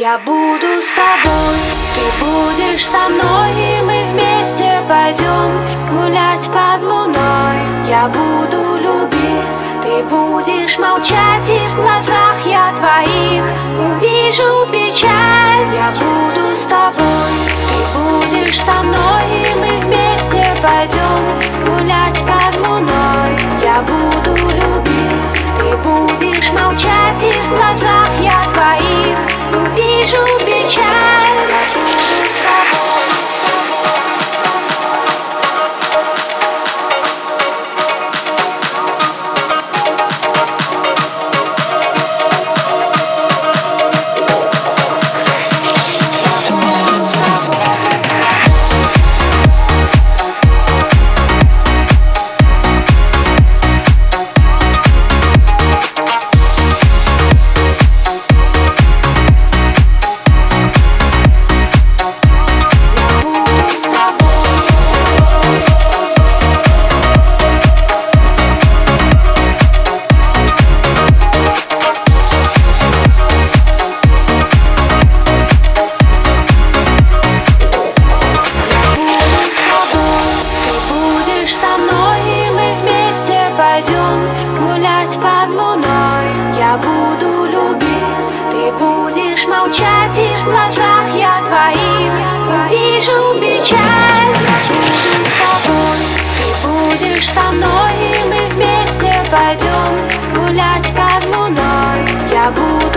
Я буду с тобой, ты будешь со мной, и мы вместе пойдем гулять под луной. Я буду любить, ты будешь молчать, и в глазах я твоих увижу печаль. Я буду с тобой, ты будешь со мной, и мы вместе пойдем гулять под луной. Я буду любить, ты будешь молчать, и в глазах я твоих увижу печаль. Я буду с тобой. Под луной я буду любить, ты будешь молчать, и в глазах я твоих увижу печаль. Я буду с тобой, ты будешь со мной, и мы вместе пойдем гулять под луной. Я буду